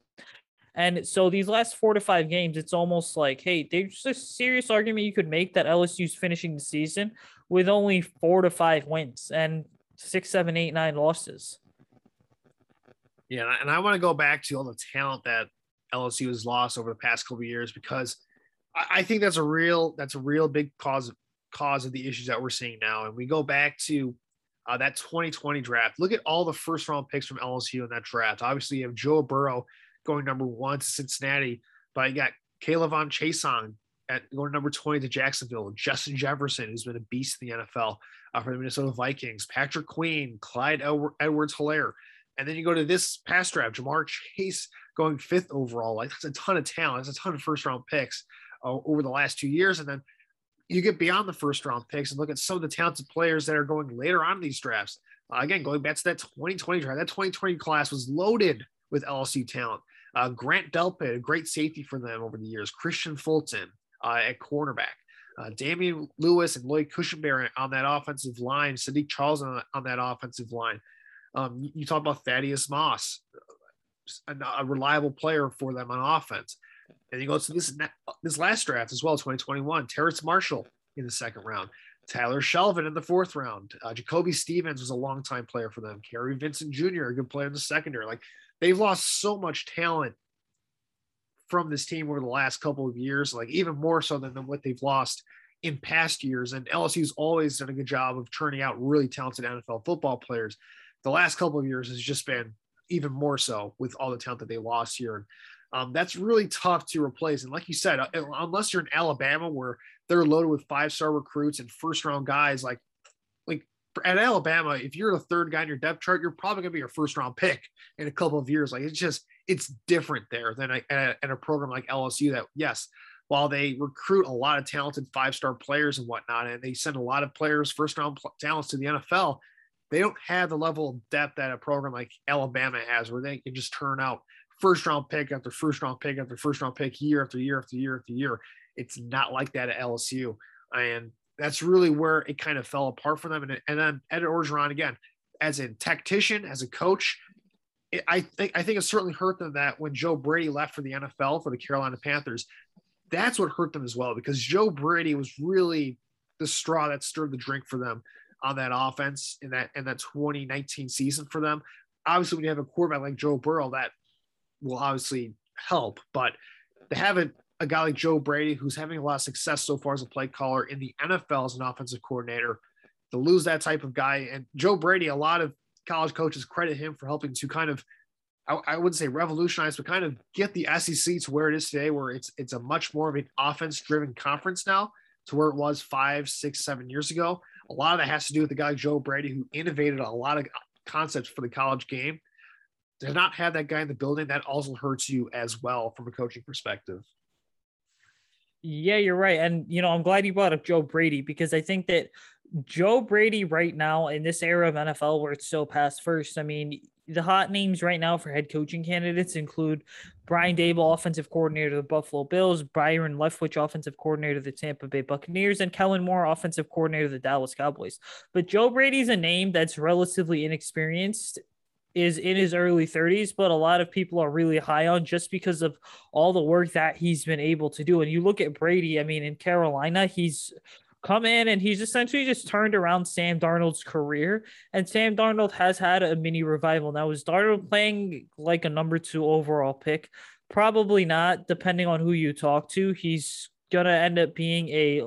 And so these last four to five games, it's almost like, hey, there's a serious argument you could make that L S U's finishing the season with only four to five wins and six, seven, eight, nine losses. Yeah, and I want to go back to all the talent that L S U has lost over the past couple of years, because I think that's a real that's a real big cause cause of the issues that we're seeing now. And we go back to uh, that twenty twenty draft. Look at all the first round picks from L S U in that draft. Obviously, you have Joe Burrow going number one to Cincinnati, but you got Caleb Williams at going number twenty to Jacksonville, Justin Jefferson, who's been a beast in the N F L uh, for the Minnesota Vikings, Patrick Queen, Clyde Edwards-Helaire. And then you go to this pass draft, Ja'Marr Chase going fifth overall. Like, that's a ton of talent. That's a ton of first round picks uh, over the last two years. And then you get beyond the first round picks and look at some of the talented players that are going later on in these drafts. Uh, again, going back to that twenty twenty draft, that twenty twenty class was loaded with L S U talent. Uh, Grant Delpit, a great safety for them over the years. Christian Fulton uh, at cornerback. Uh, Damian Lewis and Lloyd Cushenberry on that offensive line. Sadiq Charles on, on that offensive line. Um, you, you talk about Thaddeus Moss, a, a reliable player for them on offense. And you go to this, this last draft as well, twenty twenty-one. Terrace Marshall in the second round. Tyler Shelvin in the fourth round. Uh, Jacoby Stevens was a longtime player for them. Kerry Vincent Junior, a good player in the secondary. Like, they've lost so much talent from this team over the last couple of years, like even more so than what they've lost in past years. And L S U's always done a good job of churning out really talented N F L football players. The last couple of years has just been even more so with all the talent that they lost here. Um, that's really tough to replace. And like you said, unless you're in Alabama where they're loaded with five-star recruits and first-round guys, like at Alabama, if you're the third guy in your depth chart, you're probably going to be your first round pick in a couple of years. Like, it's just, it's different there than a, a, in a program like L S U that, yes, while they recruit a lot of talented five-star players and whatnot, and they send a lot of players, first-round pl- talents to the N F L, they don't have the level of depth that a program like Alabama has, where they can just turn out first-round pick after first-round pick after first-round pick year after year after year after year. It's not like that at L S U. And that's really where it kind of fell apart for them. And, and then Ed Orgeron, again, as a tactician, as a coach, it, I think I think it certainly hurt them that when Joe Brady left for the N F L for the Carolina Panthers, that's what hurt them as well, because Joe Brady was really the straw that stirred the drink for them on that offense in that in that twenty nineteen season for them. Obviously, when you have a quarterback like Joe Burrow, that will obviously help, but they haven't a guy like Joe Brady, who's having a lot of success so far as a play caller in the N F L as an offensive coordinator, to lose that type of guy. And Joe Brady, a lot of college coaches credit him for helping to kind of, I, I wouldn't say revolutionize, but kind of get the S E C to where it is today, where it's it's a much more of an offense-driven conference now to where it was five, six, seven years ago. A lot of that has to do with the guy Joe Brady, who innovated a lot of concepts for the college game. To not have that guy in the building, that also hurts you as well from a coaching perspective. Yeah, you're right. And, you know, I'm glad you brought up Joe Brady, because I think that Joe Brady right now in this era of N F L where it's so pass first, I mean, the hot names right now for head coaching candidates include Brian Daboll, offensive coordinator of the Buffalo Bills, Byron Leftwich, offensive coordinator of the Tampa Bay Buccaneers, and Kellen Moore, offensive coordinator of the Dallas Cowboys. But Joe Brady's a name that's relatively inexperienced, is in his early thirties, but a lot of people are really high on just because of all the work that he's been able to do. And you look at Brady, I mean, in Carolina, he's come in and he's essentially just turned around Sam Darnold's career. And Sam Darnold has had a mini revival. Now, is Darnold playing like a number two overall pick? Probably not, depending on who you talk to. He's going to end up being a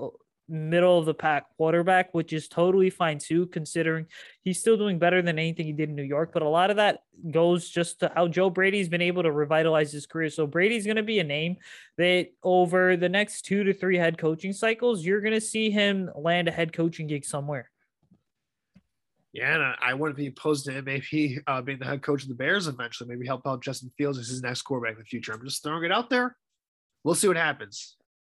middle of the pack quarterback, which is totally fine too, considering he's still doing better than anything he did in New York. But a lot of that goes just to how Joe Brady's been able to revitalize his career. So Brady's going to be a name that over the next two to three head coaching cycles, you're going to see him land a head coaching gig somewhere. Yeah, and I wouldn't be opposed to him maybe uh, being the head coach of the Bears eventually, maybe help out Justin Fields as his next quarterback in the future. I'm just throwing it out there. We'll see what happens.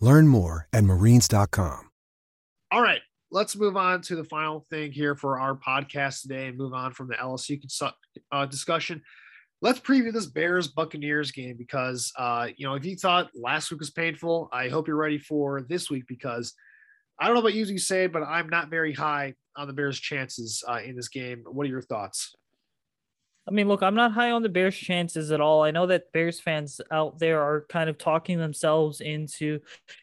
Learn more at marines dot com. All right, let's move on to the final thing here for our podcast today and move on from the L S U consult, uh, discussion. Let's preview this Bears-Buccaneers game because, uh, you know, if you thought last week was painful, I hope you're ready for this week, because I don't know about you, you say, but I'm not very high on the Bears' chances uh, in this game. What are your thoughts? I mean, look, I'm not high on the Bears' chances at all. I know that Bears fans out there are kind of talking themselves into,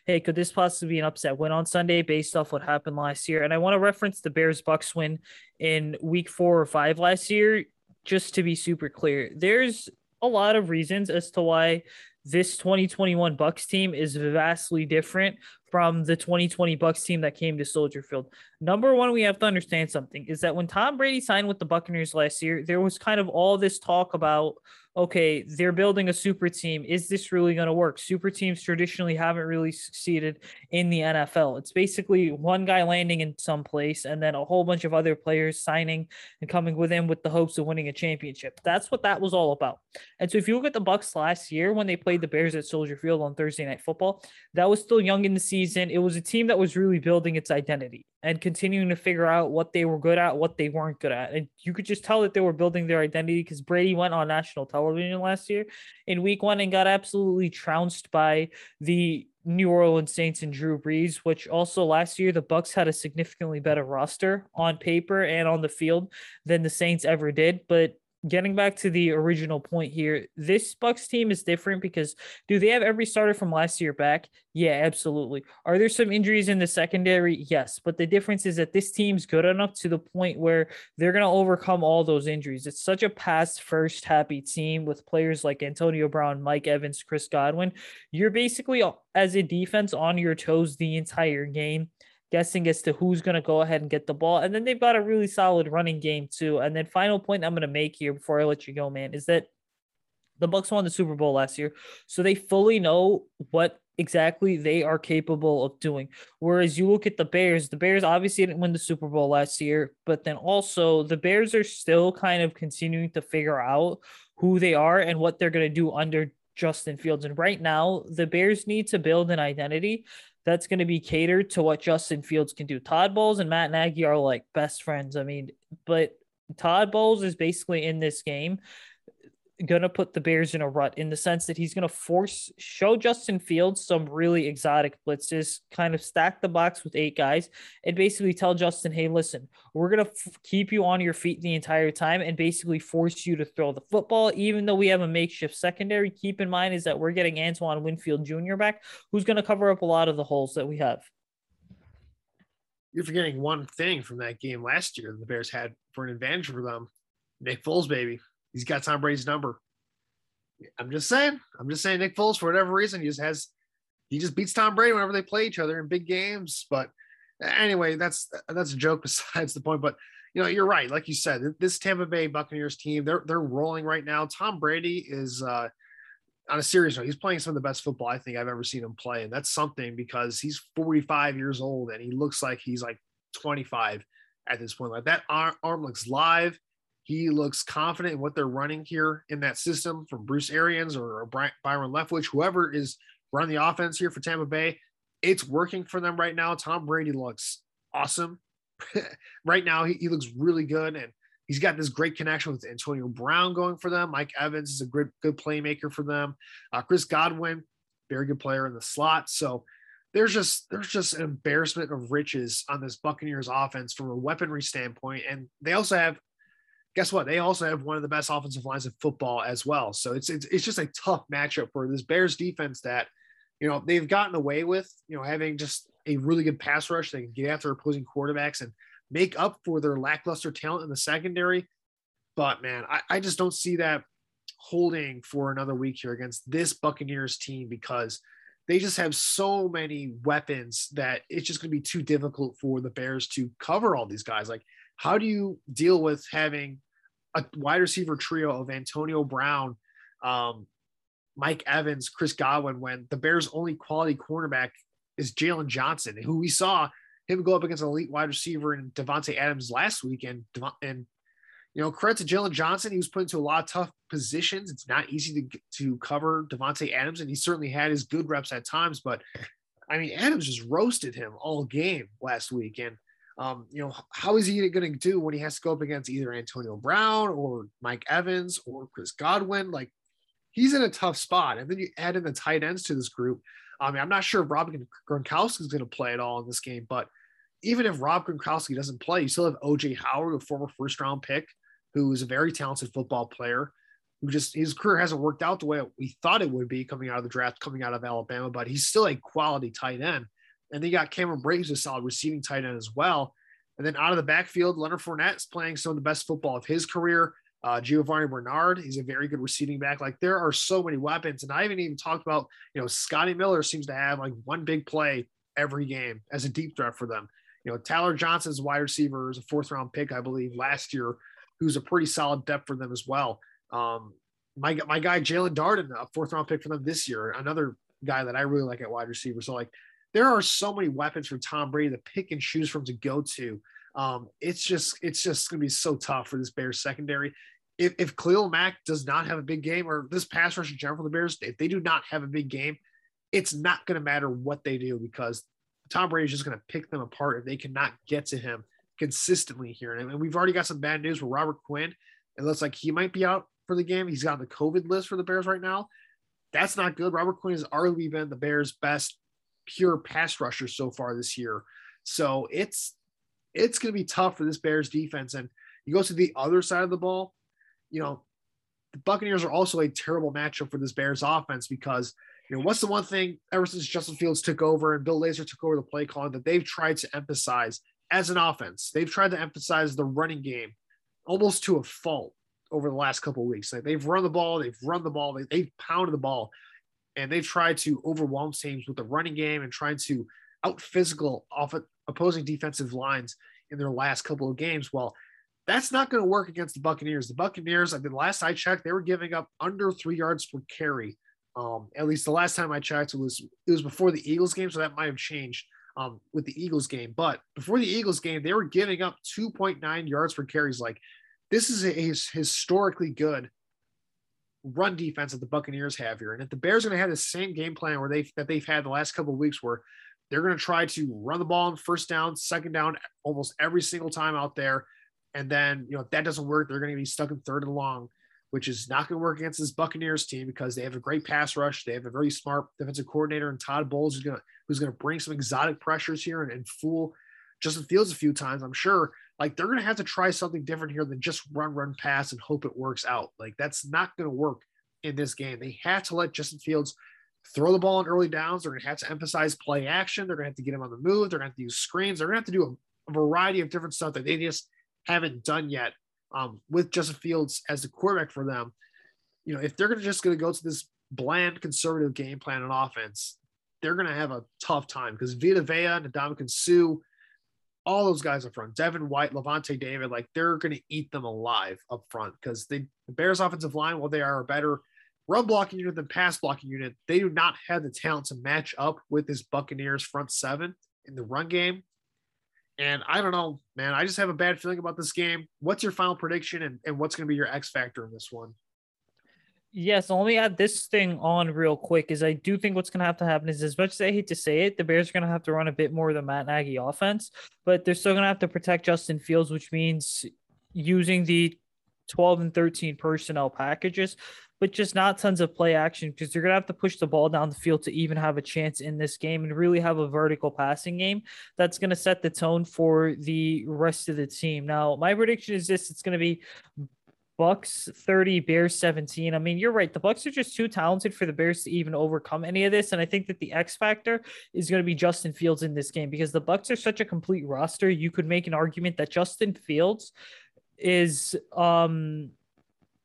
hey, could this possibly be an upset win on Sunday based off what happened last year? And I want to reference the Bears-Bucks win in week four or five last year, just to be super clear. There's a lot of reasons as to why this twenty twenty-one Bucks team is vastly different from the twenty twenty Bucks team that came to Soldier Field. Number one, we have to understand something, is that when Tom Brady signed with the Buccaneers last year, there was kind of all this talk about, okay, they're building a super team. Is this really going to work? Super teams traditionally haven't really succeeded in the N F L. It's basically one guy landing in some place and then a whole bunch of other players signing and coming with him with the hopes of winning a championship. That's what that was all about. And so if you look at the Bucks last year when they played the Bears at Soldier Field on Thursday Night Football, that was still young in the season. It was a team that was really building its identity and continuing to figure out what they were good at, what they weren't good at. And you could just tell that they were building their identity because Brady went on national television last year in week one and got absolutely trounced by the New Orleans Saints and Drew Brees, which also last year, the Bucks had a significantly better roster on paper and on the field than the Saints ever did. But getting back to the original point here, this Bucs team is different because do they have every starter from last year back? Yeah, absolutely. Are there some injuries in the secondary? Yes. But the difference is that this team's good enough to the point where they're going to overcome all those injuries. It's such a pass first happy team with players like Antonio Brown, Mike Evans, Chris Godwin. You're basically as a defense on your toes the entire game, guessing as to who's going to go ahead and get the ball. And then they've got a really solid running game too. And then final point I'm going to make here before I let you go, man, is that the Bucs won the Super Bowl last year. So they fully know what exactly they are capable of doing. Whereas you look at the Bears, the Bears obviously didn't win the Super Bowl last year, but then also the Bears are still kind of continuing to figure out who they are and what they're going to do under Justin Fields. And right now the Bears need to build an identity that's going to be catered to what Justin Fields can do. Todd Bowles and Matt Nagy are like best friends. I mean, but Todd Bowles is basically in this game going to put the Bears in a rut in the sense that he's going to force show Justin Fields some really exotic blitzes, kind of stack the box with eight guys and basically tell Justin, hey, listen, we're going to f- keep you on your feet the entire time and basically force you to throw the football. Even though we have a makeshift secondary, keep in mind is that we're getting Antoine Winfield Junior back, who's going to cover up a lot of the holes that we have. You're forgetting one thing from that game last year that the Bears had for an advantage for them. Nick Foles, baby. He's got Tom Brady's number. I'm just saying. I'm just saying Nick Foles, for whatever reason, he just has – he just beats Tom Brady whenever they play each other in big games. But anyway, that's that's a joke besides the point. But, you know, you're right. Like you said, this Tampa Bay Buccaneers team, they're they're rolling right now. Tom Brady is uh, – on a serious note, he's playing some of the best football I think I've ever seen him play. And that's something because he's forty-five years old and he looks like he's like twenty-five at this point. Like that arm, arm looks live. He looks confident in what they're running here in that system from Bruce Arians or Byron Leftwich, whoever is running the offense here for Tampa Bay. It's working for them right now. Tom Brady looks awesome right now. He, he looks really good. And he's got this great connection with Antonio Brown going for them. Mike Evans is a good, good playmaker for them. Uh, Chris Godwin, very good player in the slot. So there's just, there's just an embarrassment of riches on this Buccaneers offense from a weaponry standpoint. And they also have, guess what? They also have one of the best offensive lines in football as well. So it's, it's it's just a tough matchup for this Bears defense that, you know, they've gotten away with, you know, having just a really good pass rush. They can get after opposing quarterbacks and make up for their lackluster talent in the secondary. But, man, I, I just don't see that holding for another week here against this Buccaneers team because they just have so many weapons that it's just going to be too difficult for the Bears to cover all these guys. Like, how do you deal with having a wide receiver trio of Antonio Brown, um, Mike Evans, Chris Godwin, when the Bears' only quality cornerback is Jalen Johnson, who we saw him go up against an elite wide receiver in Devontae Adams last week. And, and you know, credit to Jalen Johnson, he was put into a lot of tough positions. It's not easy to, to cover Devontae Adams, and he certainly had his good reps at times. But, I mean, Adams just roasted him all game last week, and Um, you know, how is he going to do when he has to go up against either Antonio Brown or Mike Evans or Chris Godwin? Like, he's in a tough spot. And then you add in the tight ends to this group. I mean, I'm not sure if Rob Gronkowski is going to play at all in this game, but even if Rob Gronkowski doesn't play, you still have O J Howard, a former first round pick, who is a very talented football player who just, his career hasn't worked out the way we thought it would be coming out of the draft, coming out of Alabama, but he's still a quality tight end. And they got Cameron Brate, who's a solid receiving tight end as well. And then out of the backfield, Leonard Fournette is playing some of the best football of his career. Uh, Giovanni Bernard, he's a very good receiving back. Like, there are so many weapons. And I haven't even talked about, you know, Scotty Miller seems to have like one big play every game as a deep threat for them. You know, Tyler Johnson's wide receiver is a fourth round pick, I believe, last year, who's a pretty solid depth for them as well. Um, my, my guy, Jalen Darden, a fourth round pick for them this year, another guy that I really like at wide receiver. So, like, there are so many weapons for Tom Brady to pick and choose from to go to. Um, it's just it's just going to be so tough for this Bears secondary. If, if Khalil Mack does not have a big game, or this pass rush in general for the Bears, if they do not have a big game, it's not going to matter what they do because Tom Brady is just going to pick them apart if they cannot get to him consistently here. And we've already got some bad news with Robert Quinn. It looks like he might be out for the game. He's on the COVID list for the Bears right now. That's not good. Robert Quinn has arguably been the Bears' best pure pass rusher so far this year. So it's, it's going to be tough for this Bears defense. And you go to the other side of the ball, you know, the Buccaneers are also a terrible matchup for this Bears offense because, you know, what's the one thing ever since Justin Fields took over and Bill Lazor took over the play calling that they've tried to emphasize as an offense? They've tried to emphasize the running game almost to a fault over the last couple of weeks. Like they've run the ball, they've run the ball, they, they've pounded the ball, and they've tried to overwhelm teams with the running game and trying to out-physical off opposing defensive lines in their last couple of games. Well, that's not going to work against the Buccaneers. The Buccaneers, I mean, last I checked, they were giving up under three yards per carry. Um, at least the last time I checked, it was it was before the Eagles game, so that might have changed um, with the Eagles game. But before the Eagles game, they were giving up two point nine yards per carries. Like, this is a, a historically good run defense that the Buccaneers have here. And if the Bears are going to have the same game plan where they that they've had the last couple of weeks where they're going to try to run the ball on first down, second down almost every single time out there, and then, you know, if that doesn't work, they're going to be stuck in third and long, which is not going to work against this Buccaneers team because they have a great pass rush. They have a very smart defensive coordinator and Todd Bowles who's going to, who's going to bring some exotic pressures here and, and fool Justin Fields a few times, I'm sure. Like, they're going to have to try something different here than just run, run, pass, and hope it works out. Like, that's not going to work in this game. They have to let Justin Fields throw the ball on early downs. They're going to have to emphasize play action. They're going to have to get him on the move. They're going to have to use screens. They're going to have to do a, a variety of different stuff that they just haven't done yet um, with Justin Fields as the quarterback for them. You know, if they're going to just going to go to this bland conservative game plan on offense, they're going to have a tough time because Vita Vea, Ndamukong Suh, all those guys up front, Devin White, Levante David, like they're going to eat them alive up front because they, the Bears offensive line, while they are a better run blocking unit than pass blocking unit, they do not have the talent to match up with this Buccaneers front seven in the run game. And I don't know, man, I just have a bad feeling about this game. What's your final prediction and, and what's going to be your X factor in this one? Yes, let me add this thing on real quick is I do think what's going to have to happen is, as much as I hate to say it, the Bears are going to have to run a bit more of the Matt Nagy offense, but they're still going to have to protect Justin Fields, which means using the twelve and thirteen personnel packages, but just not tons of play action because you're going to have to push the ball down the field to even have a chance in this game and really have a vertical passing game that's going to set the tone for the rest of the team. Now, my prediction is this. It's going to be Bucks thirty, Bears seventeen. I mean, you're right. The Bucks are just too talented for the Bears to even overcome any of this. And I think that the X factor is going to be Justin Fields in this game because the Bucks are such a complete roster. You could make an argument that Justin Fields is um,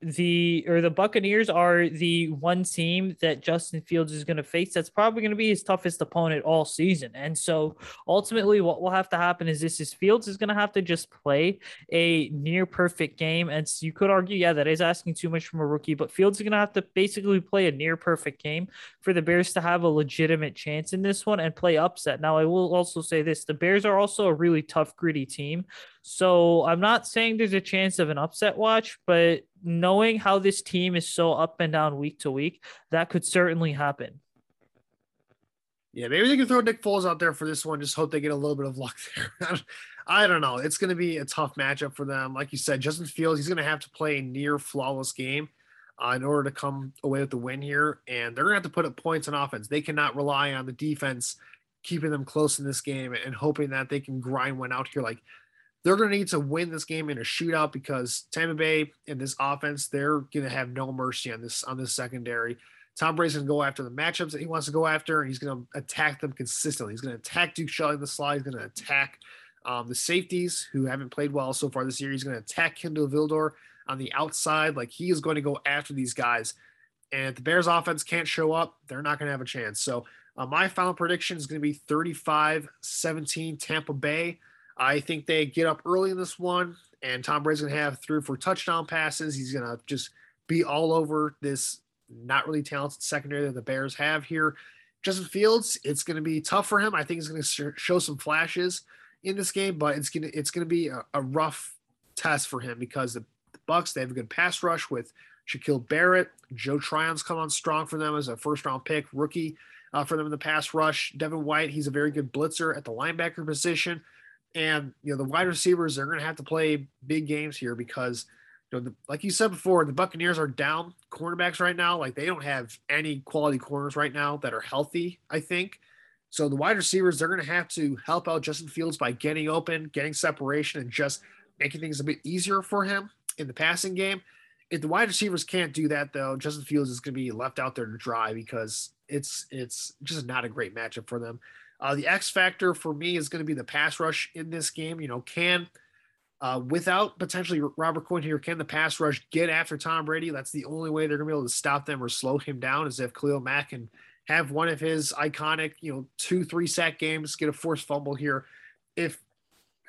the, or the Buccaneers are the one team that Justin Fields is going to face. That's probably going to be his toughest opponent all season. And so ultimately what will have to happen is this is Fields is going to have to just play a near perfect game. And so you could argue, yeah, that is asking too much from a rookie, but Fields is going to have to basically play a near perfect game for the Bears to have a legitimate chance in this one and play upset. Now I will also say this, the Bears are also a really tough, gritty team. So I'm not saying there's a chance of an upset watch, but knowing how this team is so up and down week to week, that could certainly happen. Yeah, maybe they can throw Nick Foles out there for this one. Just hope they get a little bit of luck there. I don't know. It's going to be a tough matchup for them. Like you said, Justin Fields, he's going to have to play a near flawless game uh, in order to come away with the win here. And they're going to have to put up points on offense. They cannot rely on the defense keeping them close in this game and hoping that they can grind one out here. Like, they're going to need to win this game in a shootout because Tampa Bay and this offense, they're going to have no mercy on this on this secondary. Tom Brady's going to go after the matchups that he wants to go after, and he's going to attack them consistently. He's going to attack Duke Shelley in the slot. He's going to attack um, the safeties who haven't played well so far this year. He's going to attack Kendall Vildor on the outside. Like, he is going to go after these guys. And if the Bears offense can't show up, they're not going to have a chance. So uh, my final prediction is going to be thirty-five seventeen Tampa Bay. I think they get up early in this one, and Tom Brady's going to have three or four touchdown passes. He's going to just be all over this not really talented secondary that the Bears have here. Justin Fields, it's going to be tough for him. I think he's going to show some flashes in this game, but it's going to, it's going to be a, a rough test for him because the, the Bucks, they have a good pass rush with Shaquille Barrett. Joe Tryon's come on strong for them as a first-round pick, rookie uh, for them in the pass rush. Devin White, he's a very good blitzer at the linebacker position. And, you know, the wide receivers, they're going to have to play big games here because, you know, the, like you said before, the Buccaneers are down cornerbacks right now. Like, they don't have any quality corners right now that are healthy, I think. So the wide receivers, they're going to have to help out Justin Fields by getting open, getting separation, and just making things a bit easier for him in the passing game. if the wide receivers can't do that, though, Justin Fields is going to be left out there to dry because it's it's just not a great matchup for them. Uh, the X factor for me is going to be the pass rush in this game. You know, can uh, without potentially Robert Quinn here, can the pass rush get after Tom Brady? That's the only way they're going to be able to stop them or slow him down, is if Khalil Mack can have one of his iconic, you know, two, three sack games, get a forced fumble here. If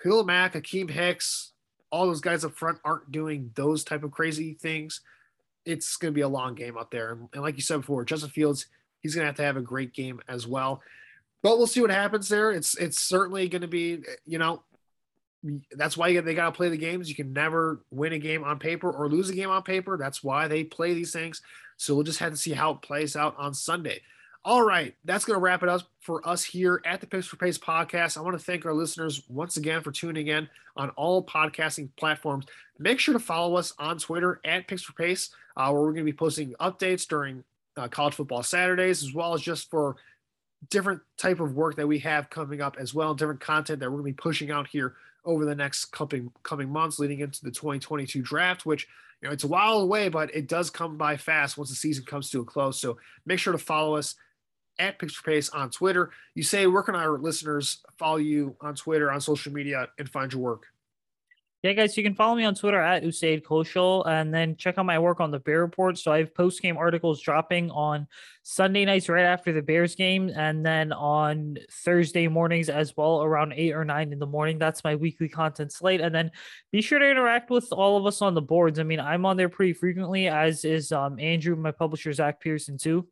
Khalil Mack, Akeem Hicks, all those guys up front aren't doing those type of crazy things, it's going to be a long game out there. And like you said before, Justin Fields, he's going to have to have a great game as well. But we'll see what happens there. It's it's certainly going to be, you know, that's why they got to play the games. You can never win a game on paper or lose a game on paper. That's why they play these things. So we'll just have to see how it plays out on Sunday. All right, that's going to wrap it up for us here at the Picks for Pays podcast. I want to thank our listeners once again for tuning in on all podcasting platforms. Make sure to follow us on Twitter at Picks for Pays, uh, where we're going to be posting updates during uh, college football Saturdays, as well as just for different type of work that we have coming up as well, different content that we're going to be pushing out here over the next coming, coming months leading into the twenty twenty-two draft, which, you know, it's a while away, but it does come by fast once the season comes to a close. So make sure to follow us at Picks for Pays on Twitter. You say, where can our listeners follow you on Twitter, on social media, and find your work? Yeah, guys, you can follow me on Twitter at Usaid Koshal, and then check out my work on the Bear Report. So I have post-game articles dropping on Sunday nights right after the Bears game, and then on Thursday mornings as well, around eight or nine in the morning. That's my weekly content slate. And then be sure to interact with all of us on the boards. I mean, I'm on there pretty frequently, as is um, Andrew, my publisher, Zach Pearson, too.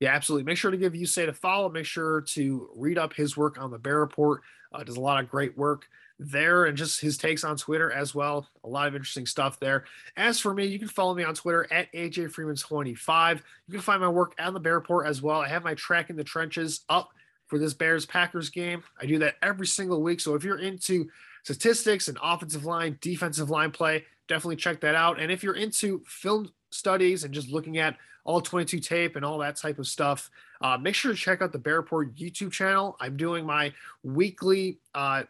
Yeah, absolutely. Make sure to give Usaid a follow. Make sure to read up his work on the Bear Report. Uh, does a lot of great work there, and just his takes on Twitter as well. A lot of interesting stuff there. As for me, you can follow me on Twitter at A J Freeman twenty-five. You can find my work on the Bear Report as well. I have my track in the trenches up for this Bears-Packers game. I do that every single week. So if you're into statistics and offensive line, defensive line play, definitely check that out. And if you're into film studies and just looking at all twenty-two tape and all that type of stuff, uh, make sure to check out the Bear Report YouTube channel. I'm doing my weekly uh,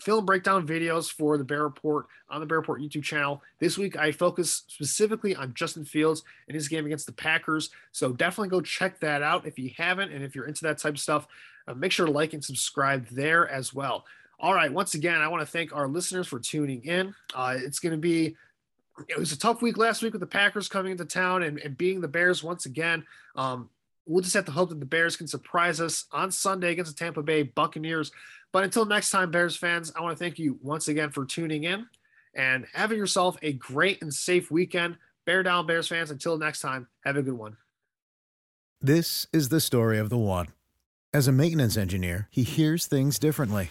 film breakdown videos for the Bear Report on the Bear Report YouTube channel. This week, I focus specifically on Justin Fields and his game against the Packers. So definitely go check that out if you haven't. And if you're into that type of stuff, uh, make sure to like and subscribe there as well. All right. Once again, I want to thank our listeners for tuning in. Uh, it's going to be It was a tough week last week with the Packers coming into town and, and beating the Bears once again. Um, we'll just have to hope that the Bears can surprise us on Sunday against the Tampa Bay Buccaneers. But until next time, Bears fans, I want to thank you once again for tuning in and having yourself a great and safe weekend. Bear down, Bears fans. Until next time, have a good one. This is the story of the one. As a maintenance engineer, he hears things differently.